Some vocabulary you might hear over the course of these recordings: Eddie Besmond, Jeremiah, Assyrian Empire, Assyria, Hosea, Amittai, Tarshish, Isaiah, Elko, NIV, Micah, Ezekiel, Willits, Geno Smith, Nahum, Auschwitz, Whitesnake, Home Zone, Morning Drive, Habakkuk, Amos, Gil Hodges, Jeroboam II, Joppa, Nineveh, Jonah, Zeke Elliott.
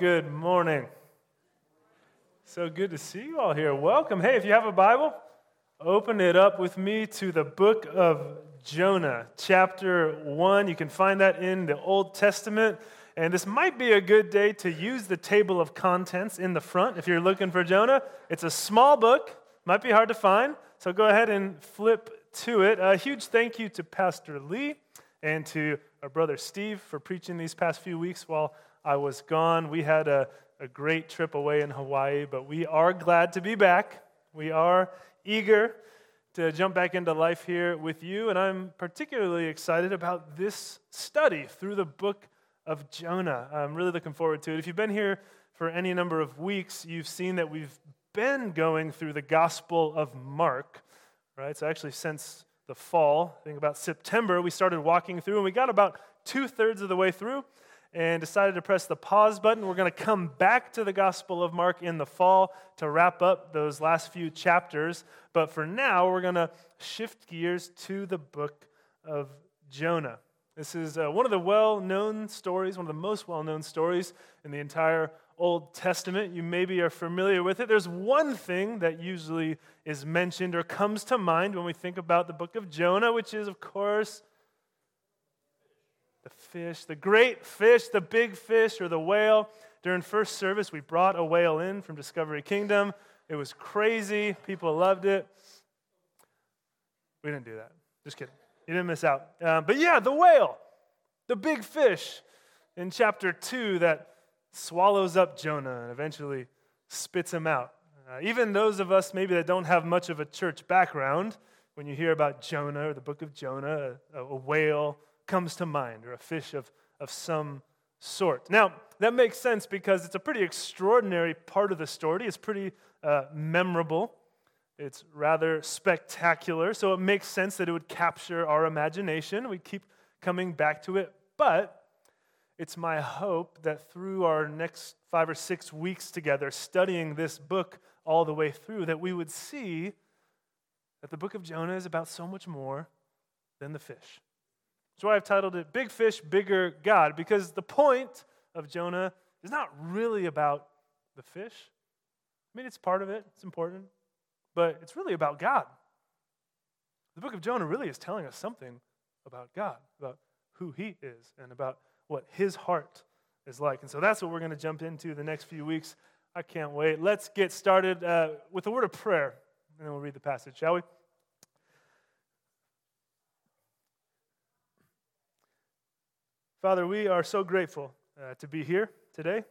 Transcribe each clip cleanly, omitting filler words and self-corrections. Good morning. So good to see you all here. Welcome. Hey, if you have a Bible, open it up with me to the book of Jonah, chapter 1. You can find that in the Old Testament. And this might be a good day to use the table of contents in the front if you're looking for Jonah. It's a small book. Might be hard to find. So go ahead and flip to it. A huge thank you to Pastor Lee and to our brother Steve for preaching these past few weeks while I was gone. We had a great trip away in Hawaii, but we are glad to be back. We are eager to jump back into life here with you, and I'm particularly excited about this study through the book of Jonah. I'm really looking forward to it. If you've been here for any number of weeks, you've seen that we've been going through the Gospel of Mark, right? So actually since the fall, I think about September, we started walking through, and we got about two-thirds of the way through, and decided to press the pause button. We're going to come back to the Gospel of Mark in the fall to wrap up those last few chapters. But for now, we're going to shift gears to the book of Jonah. This is one of the well-known stories, one of the most well-known stories in the entire Old Testament. You maybe are familiar with it. There's one thing that usually is mentioned or comes to mind when we think about the book of Jonah, which is, of course, the fish, the great fish, the big fish, or the whale. During first service, we brought a whale in from Discovery Kingdom. It was crazy. People loved it. We didn't do that. Just kidding. You didn't miss out. But yeah, the whale, the big fish in chapter 2 that swallows up Jonah and eventually spits him out. Even those of us maybe that don't have much of a church background, when you hear about Jonah or the book of Jonah, a whale comes to mind, or a fish of some sort. Now, that makes sense because it's a pretty extraordinary part of the story. It's pretty memorable. It's rather spectacular, so it makes sense that it would capture our imagination. We keep coming back to it, but it's my hope that through our next 5 or 6 weeks together, studying this book all the way through, that we would see that the book of Jonah is about so much more than the fish. That's why I've titled it, Big Fish, Bigger God, because the point of Jonah is not really about the fish. I mean, it's part of it, it's important, but it's really about God. The book of Jonah really is telling us something about God, about who he is and about what his heart is like. And so that's what we're going to jump into the next few weeks. I can't wait. Let's get started with a word of prayer, and then we'll read the passage, shall we? Father, we are so grateful to be here today,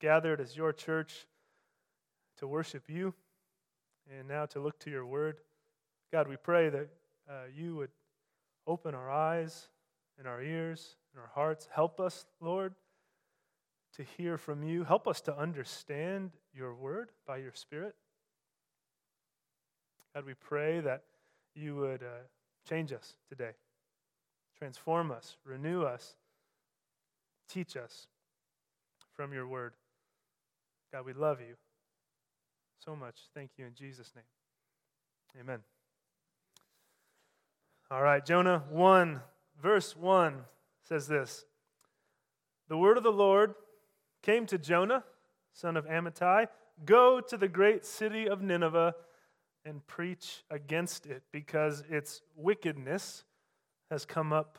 gathered as your church to worship you, and now to look to your word. God, we pray that you would open our eyes and our ears and our hearts. Help us, Lord, to hear from you. Help us to understand your word by your Spirit. God, we pray that you would change us today. Transform us, renew us, teach us from your word. God, we love you so much. Thank you in Jesus' name. Amen. All right, Jonah 1, verse 1 says this. The word of the Lord came to Jonah, son of Amittai, go to the great city of Nineveh and preach against it, because its wickedness has come up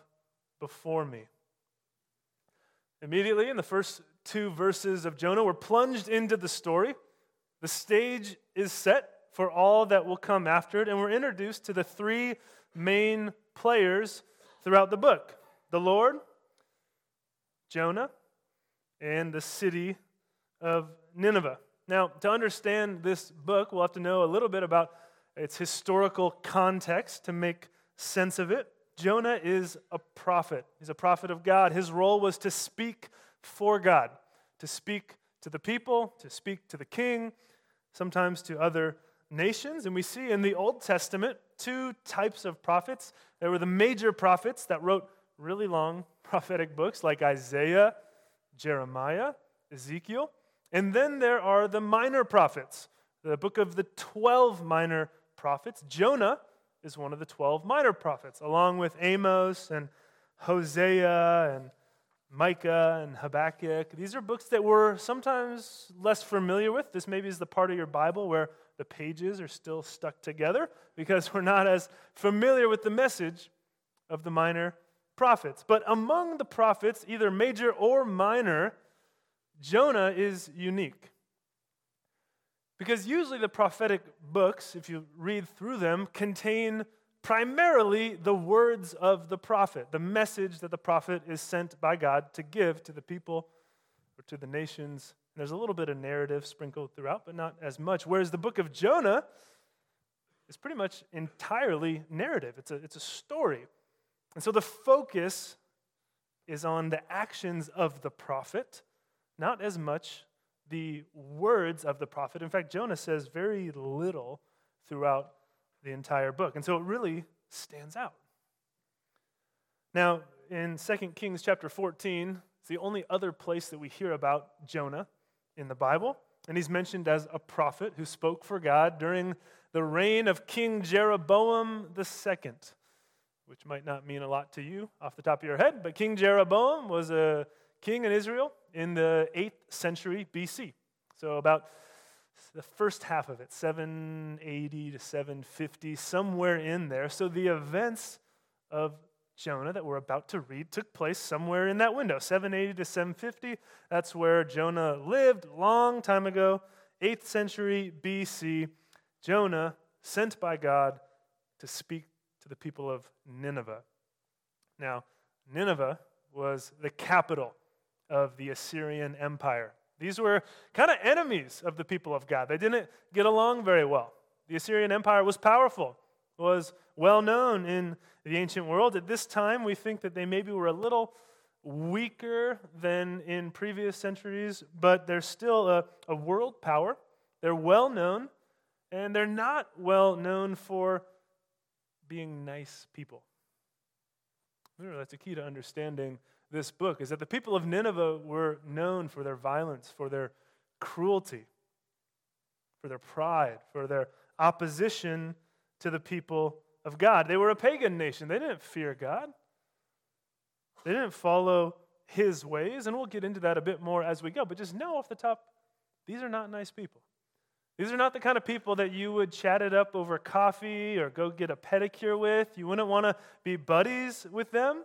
before me. Immediately, in the first 2 verses of Jonah, we're plunged into the story. The stage is set for all that will come after it, and we're introduced to the 3 main players throughout the book. The Lord, Jonah, and the city of Nineveh. Now, to understand this book, we'll have to know a little bit about its historical context to make sense of it. Jonah is a prophet. He's a prophet of God. His role was to speak for God, to speak to the people, to speak to the king, sometimes to other nations. And we see in the Old Testament 2 types of prophets. There were the major prophets that wrote really long prophetic books like Isaiah, Jeremiah, Ezekiel. And then there are the minor prophets, the book of the 12 minor prophets. Jonah is one of the 12 minor prophets, along with Amos and Hosea and Micah and Habakkuk. These are books that we're sometimes less familiar with. This maybe is the part of your Bible where the pages are still stuck together because we're not as familiar with the message of the minor prophets. But among the prophets, either major or minor, Jonah is unique. Because usually the prophetic books, if you read through them, contain primarily the words of the prophet, the message that the prophet is sent by God to give to the people or to the nations. And there's a little bit of narrative sprinkled throughout, but not as much. Whereas the book of Jonah is pretty much entirely narrative. It's a story. And so the focus is on the actions of the prophet, not as much the words of the prophet. In fact, Jonah says very little throughout the entire book. And so it really stands out. Now, in 2 Kings chapter 14, it's the only other place that we hear about Jonah in the Bible. And he's mentioned as a prophet who spoke for God during the reign of King Jeroboam II, which might not mean a lot to you off the top of your head, but King Jeroboam was a king in Israel in the 8th century BC. So about the first half of it, 780 to 750, somewhere in there. So the events of Jonah that we're about to read took place somewhere in that window, 780 to 750. That's where Jonah lived a long time ago, 8th century BC. Jonah, sent by God to speak to the people of Nineveh. Now, Nineveh was the capital of the Assyrian Empire. These were kind of enemies of the people of God. They didn't get along very well. The Assyrian Empire was powerful, was well known in the ancient world. At this time, we think that they maybe were a little weaker than in previous centuries, but they're still a world power. They're well known, and they're not well known for being nice people. Remember, that's the key to understanding this book, is that the people of Nineveh were known for their violence, for their cruelty, for their pride, for their opposition to the people of God. They were a pagan nation. They didn't fear God. They didn't follow his ways, and we'll get into that a bit more as we go, but just know off the top, these are not nice people. These are not the kind of people that you would chat it up over coffee or go get a pedicure with. You wouldn't want to be buddies with them.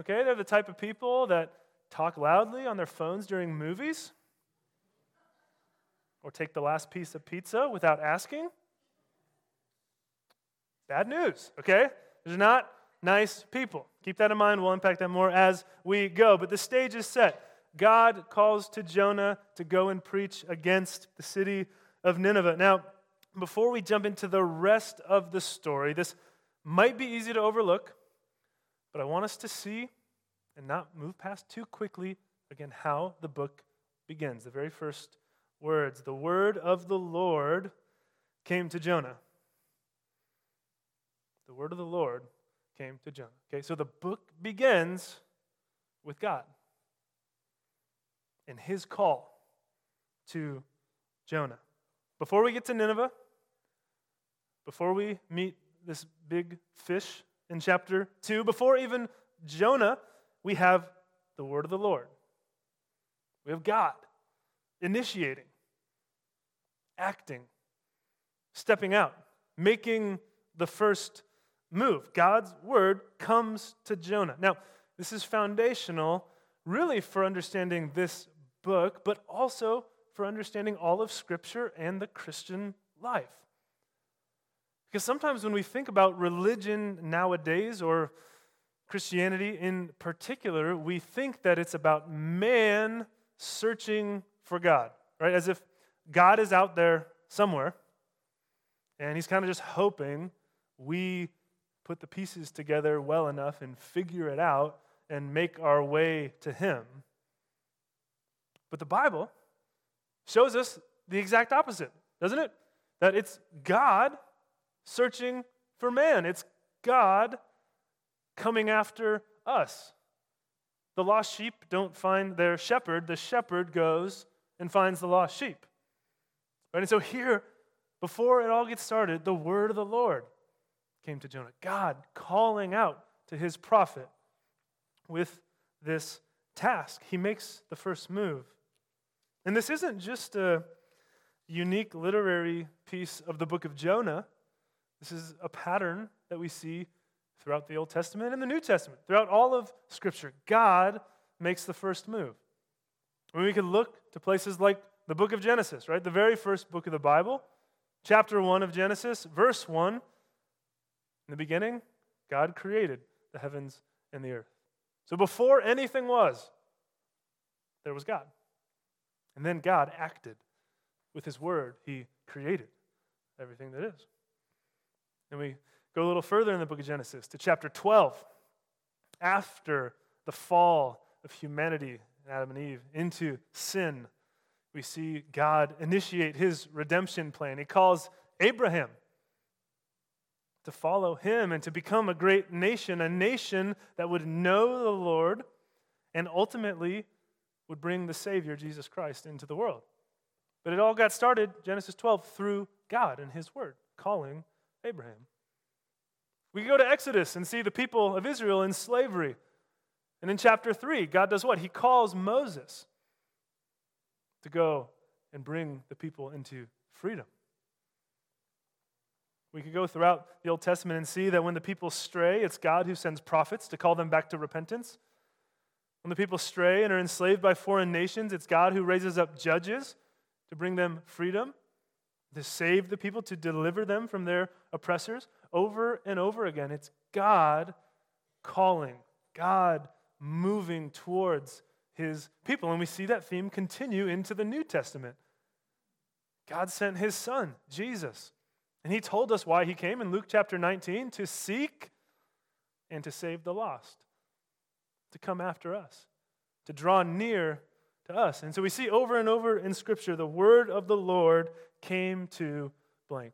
Okay, they're the type of people that talk loudly on their phones during movies or take the last piece of pizza without asking. Bad news, okay? They're not nice people. Keep that in mind. We'll unpack that more as we go. But the stage is set. God calls to Jonah to go and preach against the city of Nineveh. Now, before we jump into the rest of the story, this might be easy to overlook, but I want us to see and not move past too quickly, again, how the book begins. The very first words, the word of the Lord came to Jonah. The word of the Lord came to Jonah. Okay, so the book begins with God and his call to Jonah. Before we get to Nineveh, before we meet this big fish in chapter 2, before even Jonah, we have the word of the Lord. We have God initiating, acting, stepping out, making the first move. God's word comes to Jonah. Now, this is foundational really for understanding this book, but also for understanding all of Scripture and the Christian life. Because sometimes when we think about religion nowadays, or Christianity in particular, we think that it's about man searching for God, right? As if God is out there somewhere, and he's kind of just hoping we put the pieces together well enough and figure it out and make our way to him. But the Bible shows us the exact opposite, doesn't it? That it's God searching for man. It's God coming after us. The lost sheep don't find their shepherd. The shepherd goes and finds the lost sheep. Right? And so here, before it all gets started, the word of the Lord came to Jonah. God calling out to his prophet with this task. He makes the first move. And this isn't just a unique literary piece of the book of Jonah. This is a pattern that we see throughout the Old Testament and the New Testament, throughout all of Scripture. God makes the first move. And we can look to places like the book of Genesis, right? The very first book of the Bible, chapter 1 of Genesis, verse 1. In the beginning, God created the heavens and the earth. So before anything was, there was God. And then God acted. With his word, he created everything that is. And we go a little further in the book of Genesis to chapter 12. After the fall of humanity and Adam and Eve into sin, we see God initiate his redemption plan. He calls Abraham to follow him and to become a great nation, a nation that would know the Lord and ultimately would bring the Savior, Jesus Christ, into the world. But it all got started, Genesis 12, through God and his word, calling Abraham. We go to Exodus and see the people of Israel in slavery. And in chapter 3, God does what? He calls Moses to go and bring the people into freedom. We could go throughout the Old Testament and see that when the people stray, it's God who sends prophets to call them back to repentance. When the people stray and are enslaved by foreign nations, it's God who raises up judges to bring them freedom, to save the people, to deliver them from their oppressors. Over and over again, it's God calling, God moving towards his people. And we see that theme continue into the New Testament. God sent his son, Jesus, and he told us why he came in Luke chapter 19, to seek and to save the lost, to come after us, to draw near to us. And so we see over and over in Scripture, the word of the Lord came to blank.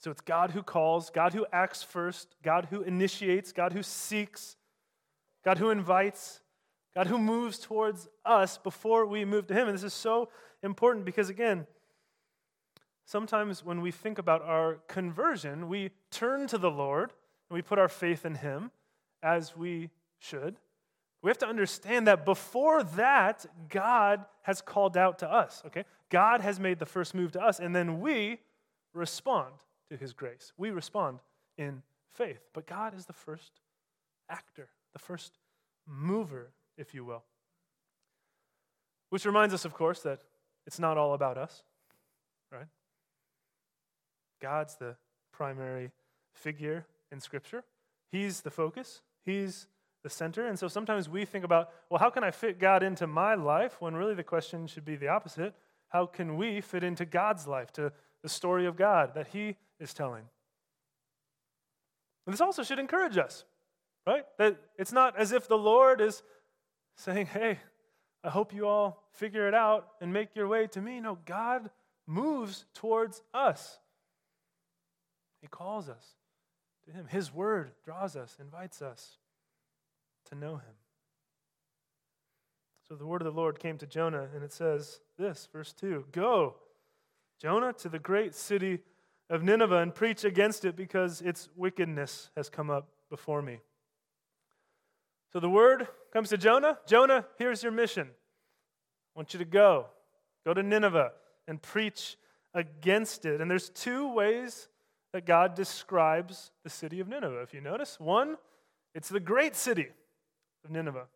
So it's God who calls, God who acts first, God who initiates, God who seeks, God who invites, God who moves towards us before we move to him. And this is so important because, again, sometimes when we think about our conversion, we turn to the Lord and we put our faith in him as we should. We have to understand that before that, God has called out to us, okay? God has made the first move to us, and then we respond to his grace. We respond in faith. But God is the first actor, the first mover, if you will. Which reminds us, of course, that it's not all about us, right? God's the primary figure in Scripture. He's the focus. He's the center. And so sometimes we think about, well, how can I fit God into my life? When really the question should be the opposite. How can we fit into God's life, to the story of God that he is telling? And this also should encourage us, right? That it's not as if the Lord is saying, hey, I hope you all figure it out and make your way to me. No, God moves towards us. He calls us to him. His word draws us, invites us to know him. So the word of the Lord came to Jonah, and it says this, verse 2, "Go, Jonah, to the great city of Nineveh and preach against it, because its wickedness has come up before me." So the word comes to Jonah. Jonah, here's your mission. I want you to go. Go to Nineveh and preach against it. And there's two ways that God describes the city of Nineveh, if you notice. One, it's the great city of Nineveh.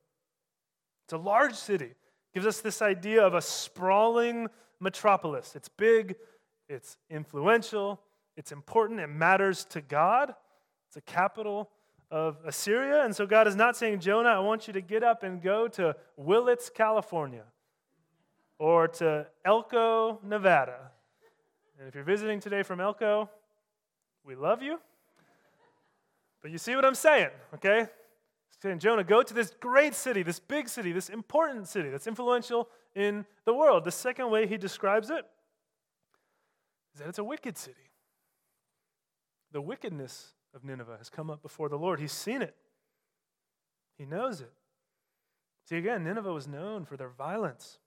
It's a large city. It gives us this idea of a sprawling metropolis. It's big, it's influential, it's important, it matters to God. It's a capital of Assyria. And so God is not saying, Jonah, I want you to get up and go to Willits, California, or to Elko, Nevada. And if you're visiting today from Elko, we love you. But you see what I'm saying, okay? And Jonah, go to this great city, this big city, this important city that's influential in the world. The second way he describes it is that it's a wicked city. The wickedness of Nineveh has come up before the Lord. He's seen it. He knows it. See, again, Nineveh was known for their violence,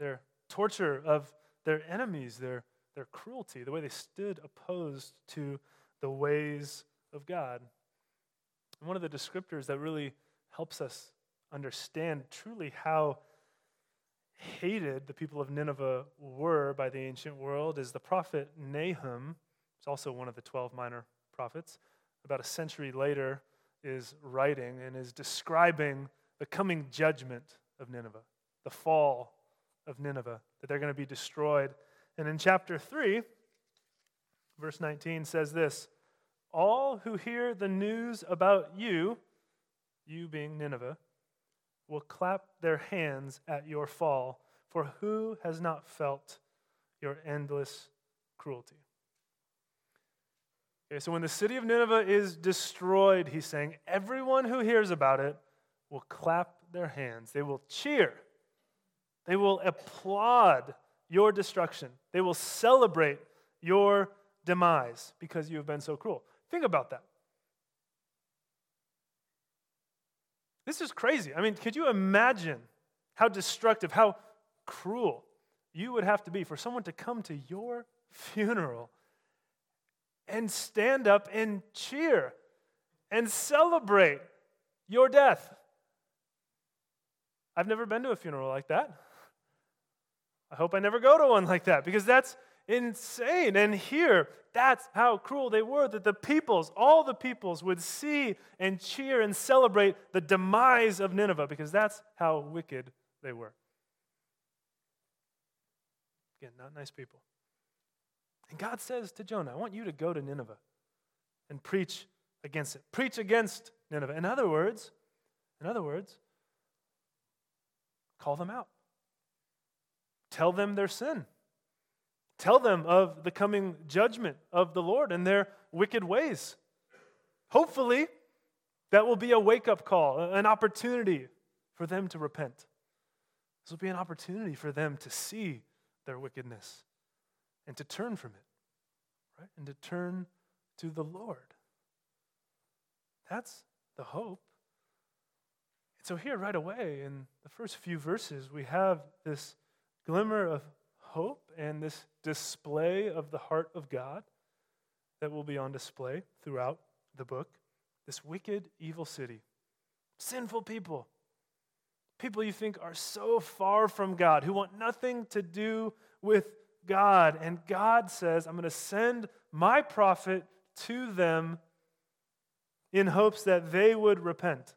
their torture of their enemies, their cruelty, the way they stood opposed to the ways of God. And one of the descriptors that really helps us understand truly how hated the people of Nineveh were by the ancient world is the prophet Nahum, who's also one of the 12 minor prophets, about a century later is writing and is describing the coming judgment of Nineveh, the fall of Nineveh, that they're going to be destroyed. And in chapter 3, verse 19 says this, all who hear the news about you, you being Nineveh, will clap their hands at your fall, for who has not felt your endless cruelty? Okay, so when the city of Nineveh is destroyed, he's saying, everyone who hears about it will clap their hands. They will cheer. They will applaud your destruction. They will celebrate your demise because you have been so cruel. Think about that. This is crazy. I mean, could you imagine how destructive, how cruel you would have to be for someone to come to your funeral and stand up and cheer and celebrate your death? I've never been to a funeral like that. I hope I never go to one like that because that's insane. And here, that's how cruel they were, that the peoples, all the peoples would see and cheer and celebrate the demise of Nineveh because that's how wicked they were. Again, not nice people. And God says to Jonah, I want you to go to Nineveh and preach against it. Preach against Nineveh. In other words, call them out. Tell them their sin. Tell them of the coming judgment of the Lord and their wicked ways. Hopefully, that will be a wake-up call, an opportunity for them to repent. This will be an opportunity for them to see their wickedness and to turn from it, right? And to turn to the Lord. That's the hope. And so here, right away, in the first few verses, we have this glimmer of hope and this display of the heart of God that will be on display throughout the book. This wicked, evil city, sinful people, people you think are so far from God, who want nothing to do with God. And God says, I'm going to send my prophet to them in hopes that they would repent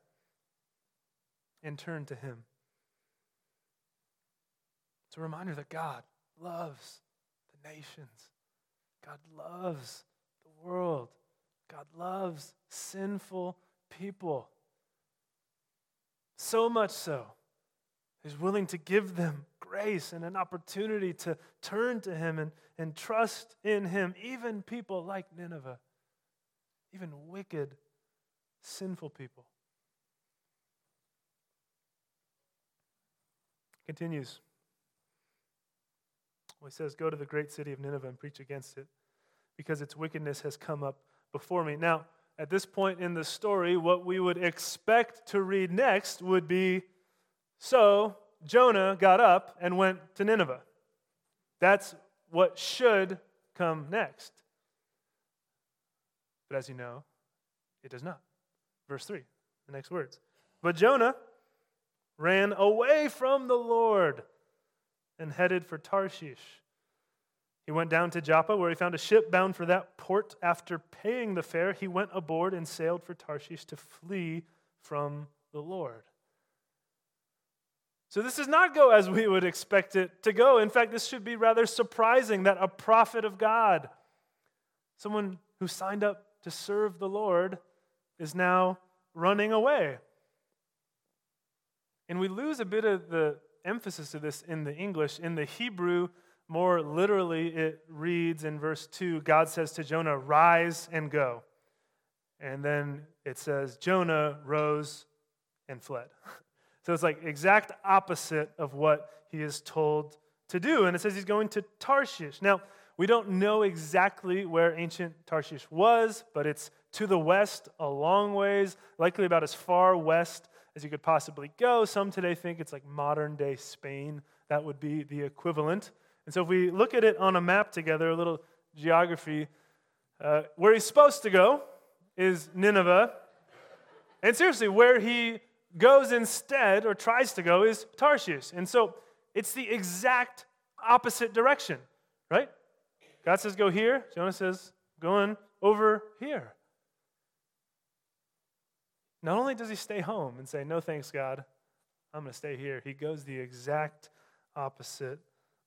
and turn to him. It's a reminder that God loves the nations. God loves the world. God loves sinful people. So much so, he's willing to give them grace and an opportunity to turn to him and trust in him. Even people like Nineveh, even wicked, sinful people. Continues. Well, he says, go to the great city of Nineveh and preach against it, because its wickedness has come up before me. Now, at this point in the story, what we would expect to read next would be, so Jonah got up and went to Nineveh. That's what should come next. But as you know, it does not. Verse 3, the next words. But Jonah ran away from the Lord and headed for Tarshish. He went down to Joppa, where he found a ship bound for that port. After paying the fare, he went aboard and sailed for Tarshish to flee from the Lord. So this does not go as we would expect it to go. In fact, this should be rather surprising that a prophet of God, someone who signed up to serve the Lord, is now running away. And we lose a bit of the emphasis to this in the English. In the Hebrew, more literally, it reads in verse 2, God says to Jonah, rise and go. And then it says, Jonah rose and fled. So it's like exact opposite of what he is told to do. And it says he's going to Tarshish. Now, we don't know exactly where ancient Tarshish was, but it's to the west a long ways, likely about as far west as you could possibly go. Some today think it's like modern-day Spain. That would be the equivalent. And so if we look at it on a map together, a little geography, where he's supposed to go is Nineveh. And seriously, where he goes instead, or tries to go, is Tarshish. And so it's the exact opposite direction, right? God says, go here. Jonah says, going over here. Not only does he stay home and say, no thanks, God, I'm going to stay here, he goes the exact opposite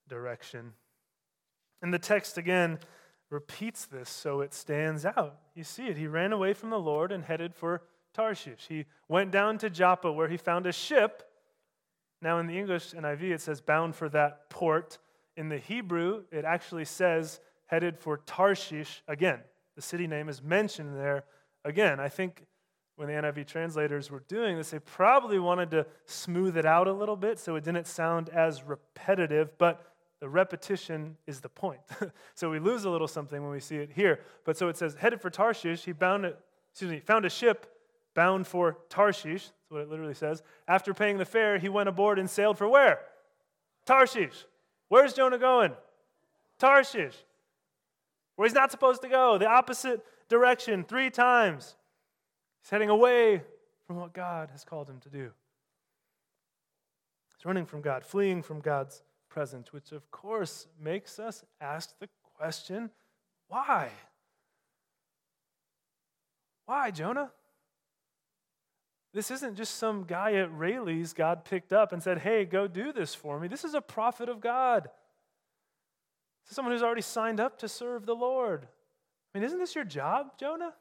direction. And the text, again, repeats this so it stands out. You see it. He ran away from the Lord and headed for Tarshish. He went down to Joppa where he found a ship. Now in the English NIV, it says bound for that port. In the Hebrew, it actually says headed for Tarshish again. The city name is mentioned there again. I think when the NIV translators were doing this, they probably wanted to smooth it out a little bit so it didn't sound as repetitive, but the repetition is the point. So we lose a little something when we see it here. But so it says, headed for Tarshish, he found a ship bound for Tarshish, that's what it literally says. After paying the fare, he went aboard and sailed for where? Tarshish. Where's Jonah going? Tarshish. Where he's not supposed to go, the opposite direction, 3 times. He's heading away from what God has called him to do. He's running from God, fleeing from God's presence, which of course makes us ask the question, why? Why, Jonah? This isn't just some guy at Rayleigh's God picked up and said, hey, go do this for me. This is a prophet of God. This is someone who's already signed up to serve the Lord. I mean, isn't this your job, Jonah?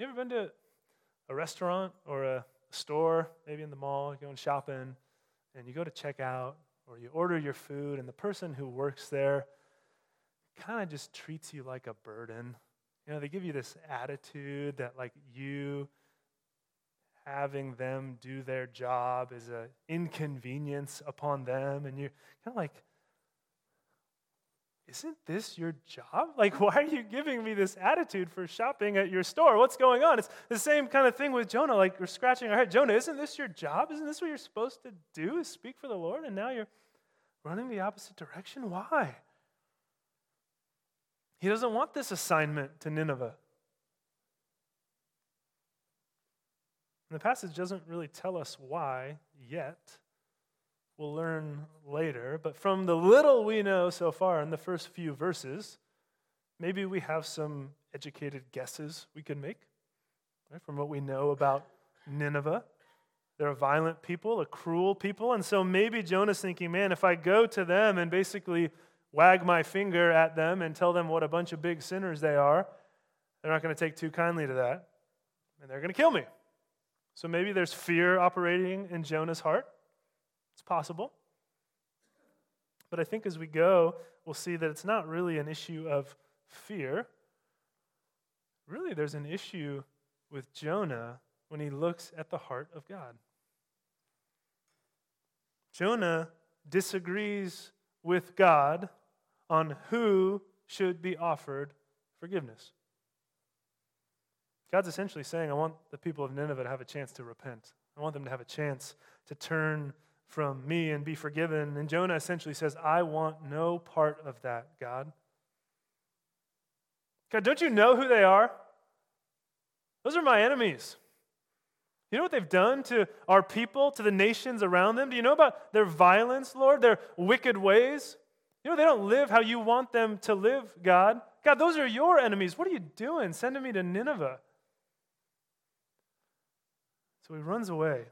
You ever been to a restaurant or a store, maybe in the mall, going shopping, and you go to check out, or you order your food, and the person who works there kind of just treats you like a burden. You know, they give you this attitude that, like, you having them do their job is an inconvenience upon them, and you're kind of like, isn't this your job? Like, why are you giving me this attitude for shopping at your store? What's going on? It's the same kind of thing with Jonah. Like, we're scratching our head. Jonah, isn't this your job? Isn't this what you're supposed to do, is speak for the Lord? And now you're running the opposite direction? Why? He doesn't want this assignment to Nineveh. And the passage doesn't really tell us why yet. We'll learn later, but from the little we know so far in the first few verses, maybe we have some educated guesses we can make, right, from what we know about Nineveh. They're a violent people, a cruel people, and so maybe Jonah's thinking, man, if I go to them and basically wag my finger at them and tell them what a bunch of big sinners they are, they're not going to take too kindly to that, and they're going to kill me. So maybe there's fear operating in Jonah's heart. It's possible. But I think as we go, we'll see that it's not really an issue of fear. Really, there's an issue with Jonah when he looks at the heart of God. Jonah disagrees with God on who should be offered forgiveness. God's essentially saying, I want the people of Nineveh to have a chance to repent. I want them to have a chance to turn from me and be forgiven. And Jonah essentially says, I want no part of that, God. God, don't you know who they are? Those are my enemies. You know what they've done to our people, to the nations around them? Do you know about their violence, Lord, their wicked ways? You know, they don't live how you want them to live, God. God, those are your enemies. What are you doing sending me to Nineveh? So he runs away.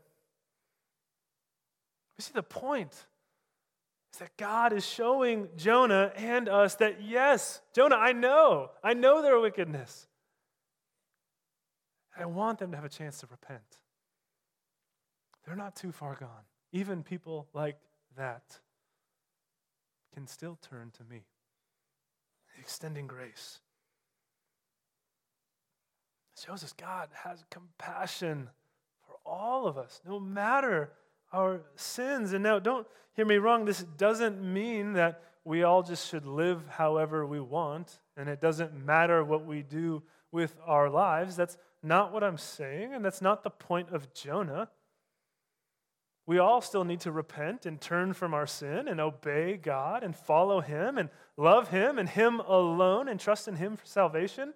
You see, the point is that God is showing Jonah and us that, yes, Jonah, I know their wickedness. And I want them to have a chance to repent. They're not too far gone. Even people like that can still turn to me, extending grace. It shows us God has compassion for all of us, no matter our sins. And now, don't hear me wrong, this doesn't mean that we all just should live however we want, and it doesn't matter what we do with our lives. That's not what I'm saying, and that's not the point of Jonah. We all still need to repent and turn from our sin and obey God and follow Him and love Him and Him alone and trust in Him for salvation.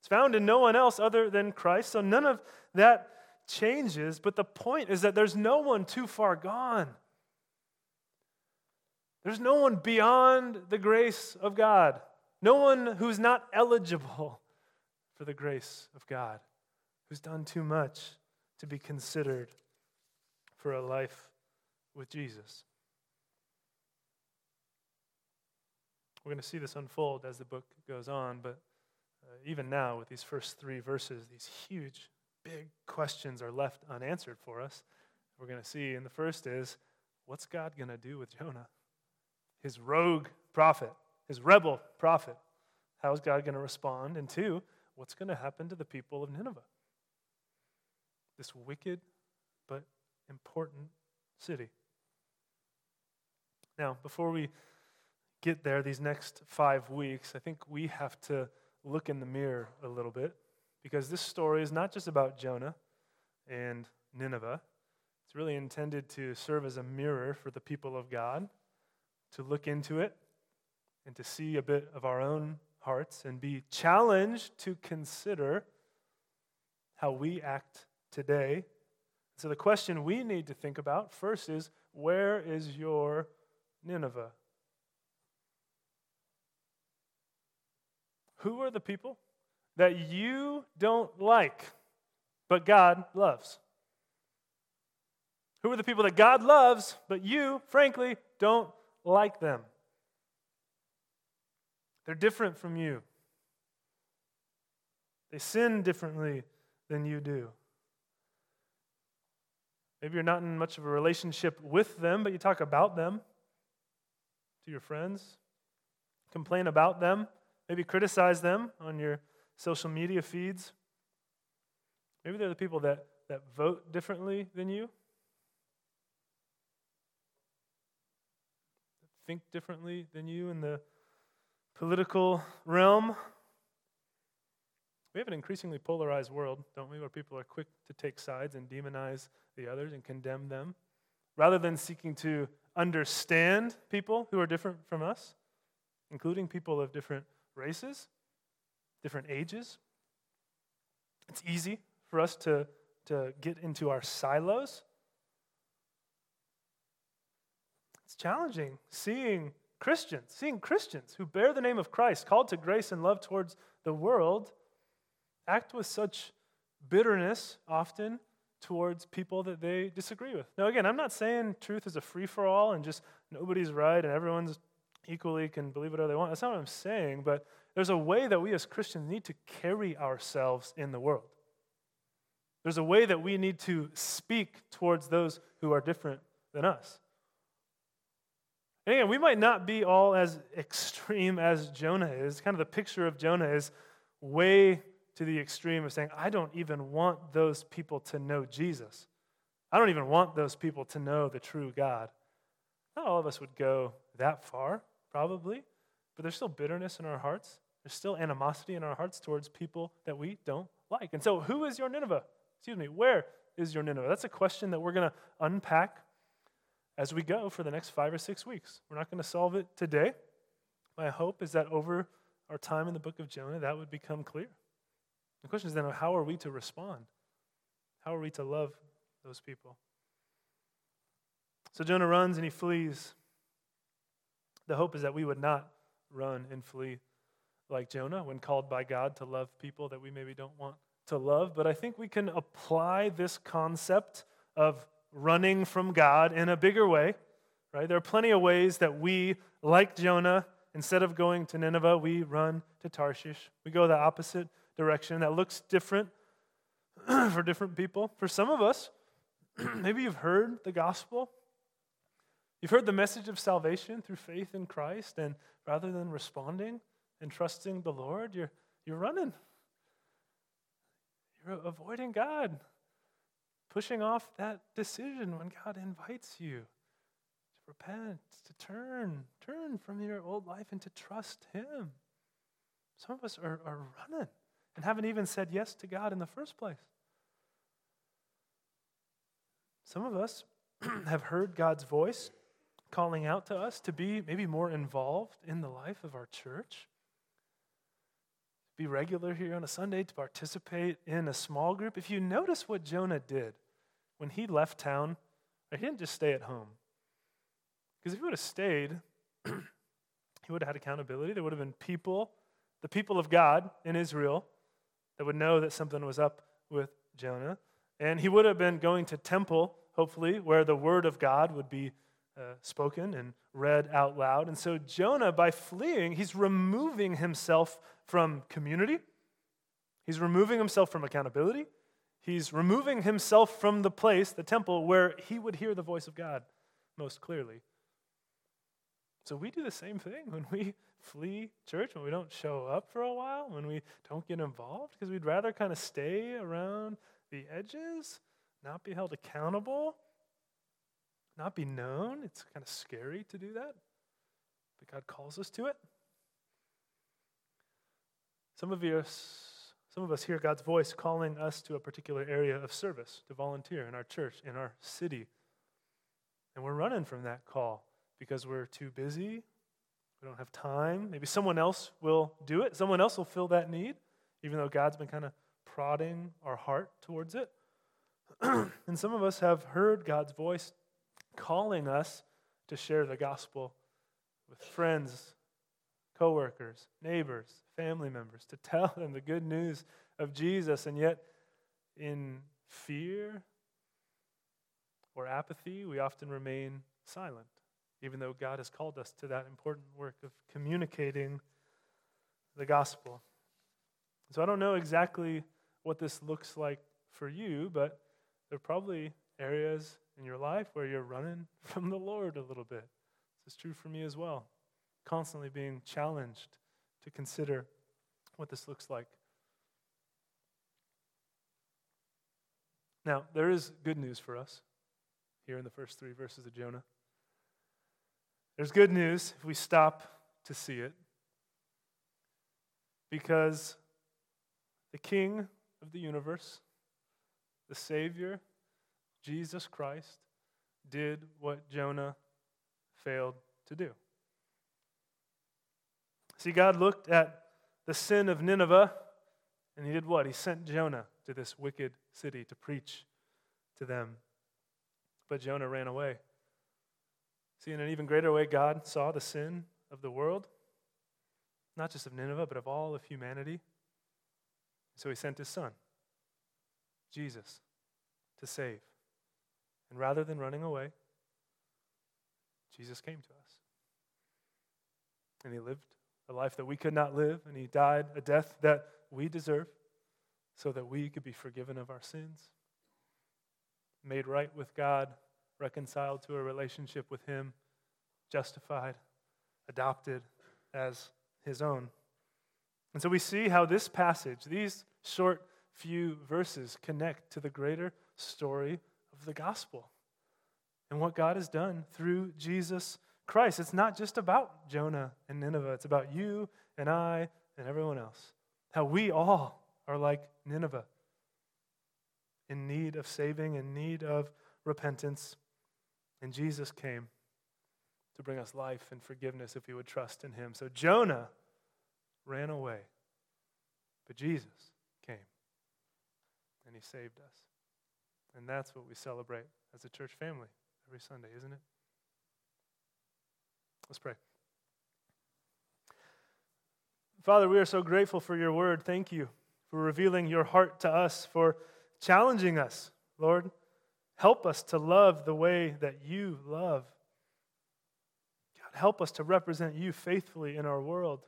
It's found in no one else other than Christ, so none of that changes, but the point is that there's no one too far gone. There's no one beyond the grace of God. No one who's not eligible for the grace of God, who's done too much to be considered for a life with Jesus. We're going to see this unfold as the book goes on, but even now with these first three verses, these huge, big questions are left unanswered for us. We're going to see, and the first is, what's God going to do with Jonah? His rogue prophet, his rebel prophet. How is God going to respond? And two, what's going to happen to the people of Nineveh? This wicked but important city. Now, before we get there these next 5 weeks, I think we have to look in the mirror a little bit, because this story is not just about Jonah and Nineveh. It's really intended to serve as a mirror for the people of God, to look into it and to see a bit of our own hearts and be challenged to consider how we act today. So the question we need to think about first is, where is your Nineveh? Who are the people that you don't like, but God loves? Who are the people that God loves, but you, frankly, don't like them? They're different from you. They sin differently than you do. Maybe you're not in much of a relationship with them, but you talk about them to your friends, complain about them. Maybe criticize them on your social media feeds. Maybe they're the people that vote differently than you, that think differently than you in the political realm. We have an increasingly polarized world, don't we, where people are quick to take sides and demonize the others and condemn them, rather than seeking to understand people who are different from us, including people of different races, different ages. It's easy for us to get into our silos. It's challenging seeing Christians who bear the name of Christ, called to grace and love towards the world, act with such bitterness often towards people that they disagree with. Now, again, I'm not saying truth is a free-for-all and just nobody's right and everyone's equally can believe whatever they want. That's not what I'm saying, but there's a way that we as Christians need to carry ourselves in the world. There's a way that we need to speak towards those who are different than us. And again, we might not be all as extreme as Jonah is. Kind of the picture of Jonah is way to the extreme of saying, I don't even want those people to know Jesus. I don't even want those people to know the true God. Not all of us would go that far, probably, but there's still bitterness in our hearts. There's still animosity in our hearts towards people that we don't like. And so who is your Nineveh? Where is your Nineveh? That's a question that we're going to unpack as we go for the next 5 or 6 weeks. We're not going to solve it today. My hope is that over our time in the book of Jonah, that would become clear. The question is then, how are we to respond? How are we to love those people? So Jonah runs and he flees. The hope is that we would not run and flee like Jonah when called by God to love people that we maybe don't want to love. But I think we can apply this concept of running from God in a bigger way, right? There are plenty of ways that we, like Jonah, instead of going to Nineveh, we run to Tarshish. We go the opposite direction. That looks different for different people. For some of us, maybe you've heard the gospel. You've heard the message of salvation through faith in Christ, and rather than responding and trusting the Lord, you're running. You're avoiding God, pushing off that decision when God invites you to repent, to turn from your old life and to trust Him. Some of us are running and haven't even said yes to God in the first place. Some of us have heard God's voice calling out to us to be maybe more involved in the life of our church, be regular here on a Sunday, to participate in a small group. If you notice what Jonah did when he left town, he didn't just stay at home. Because if he would have stayed, he would have had accountability. There would have been people, the people of God in Israel, that would know that something was up with Jonah. And he would have been going to temple, hopefully, where the word of God would be spoken and read out loud. And so Jonah, by fleeing, he's removing himself from community. He's removing himself from accountability. He's removing himself from the place, the temple, where he would hear the voice of God most clearly. So we do the same thing when we flee church, when we don't show up for a while, when we don't get involved, because we'd rather kind of stay around the edges, not be held accountable, not be known. It's kind of scary to do that, but God calls us to it. Some of us hear God's voice calling us to a particular area of service, to volunteer in our church, in our city. And we're running from that call because we're too busy. We don't have time. Maybe someone else will do it. Someone else will fill that need, even though God's been kind of prodding our heart towards it. And some of us have heard God's voice calling us to share the gospel with friends, coworkers, neighbors, family members, to tell them the good news of Jesus, and yet in fear or apathy, we often remain silent, even though God has called us to that important work of communicating the gospel. So I don't know exactly what this looks like for you, but there are probably areas in your life where you're running from the Lord a little bit. This is true for me as well. Constantly being challenged to consider what this looks like. Now, there is good news for us here in the first three verses of Jonah. There's good news if we stop to see it, because the King of the universe, the Savior, Jesus Christ, did what Jonah failed to do. See, God looked at the sin of Nineveh, and he did what? He sent Jonah to this wicked city to preach to them. But Jonah ran away. See, in an even greater way, God saw the sin of the world, not just of Nineveh, but of all of humanity. So he sent his son, Jesus, to save. And rather than running away, Jesus came to us. And he lived a life that we could not live, and he died a death that we deserve, so that we could be forgiven of our sins, made right with God, reconciled to a relationship with him, justified, adopted as his own. And so we see how this passage, these short few verses, connect to the greater story of the gospel and what God has done through Jesus Christ. It's not just about Jonah and Nineveh. It's about you and I and everyone else. How we all are like Nineveh, in need of saving, in need of repentance. And Jesus came to bring us life and forgiveness if we would trust in him. So Jonah ran away, but Jesus came and he saved us. And that's what we celebrate as a church family every Sunday, isn't it? Let's pray. Father, we are so grateful for your word. Thank you for revealing your heart to us, for challenging us. Lord, help us to love the way that you love. God, help us to represent you faithfully in our world.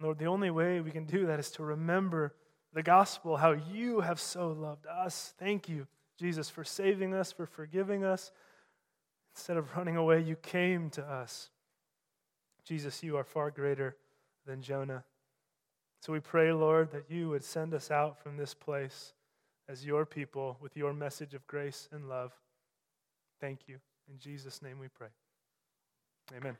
Lord, the only way we can do that is to remember the gospel, how you have so loved us. Thank you, Jesus, for saving us, for forgiving us. Instead of running away, you came to us. Jesus, you are far greater than Jonah. So we pray, Lord, that you would send us out from this place as your people with your message of grace and love. Thank you. In Jesus' name we pray. Amen.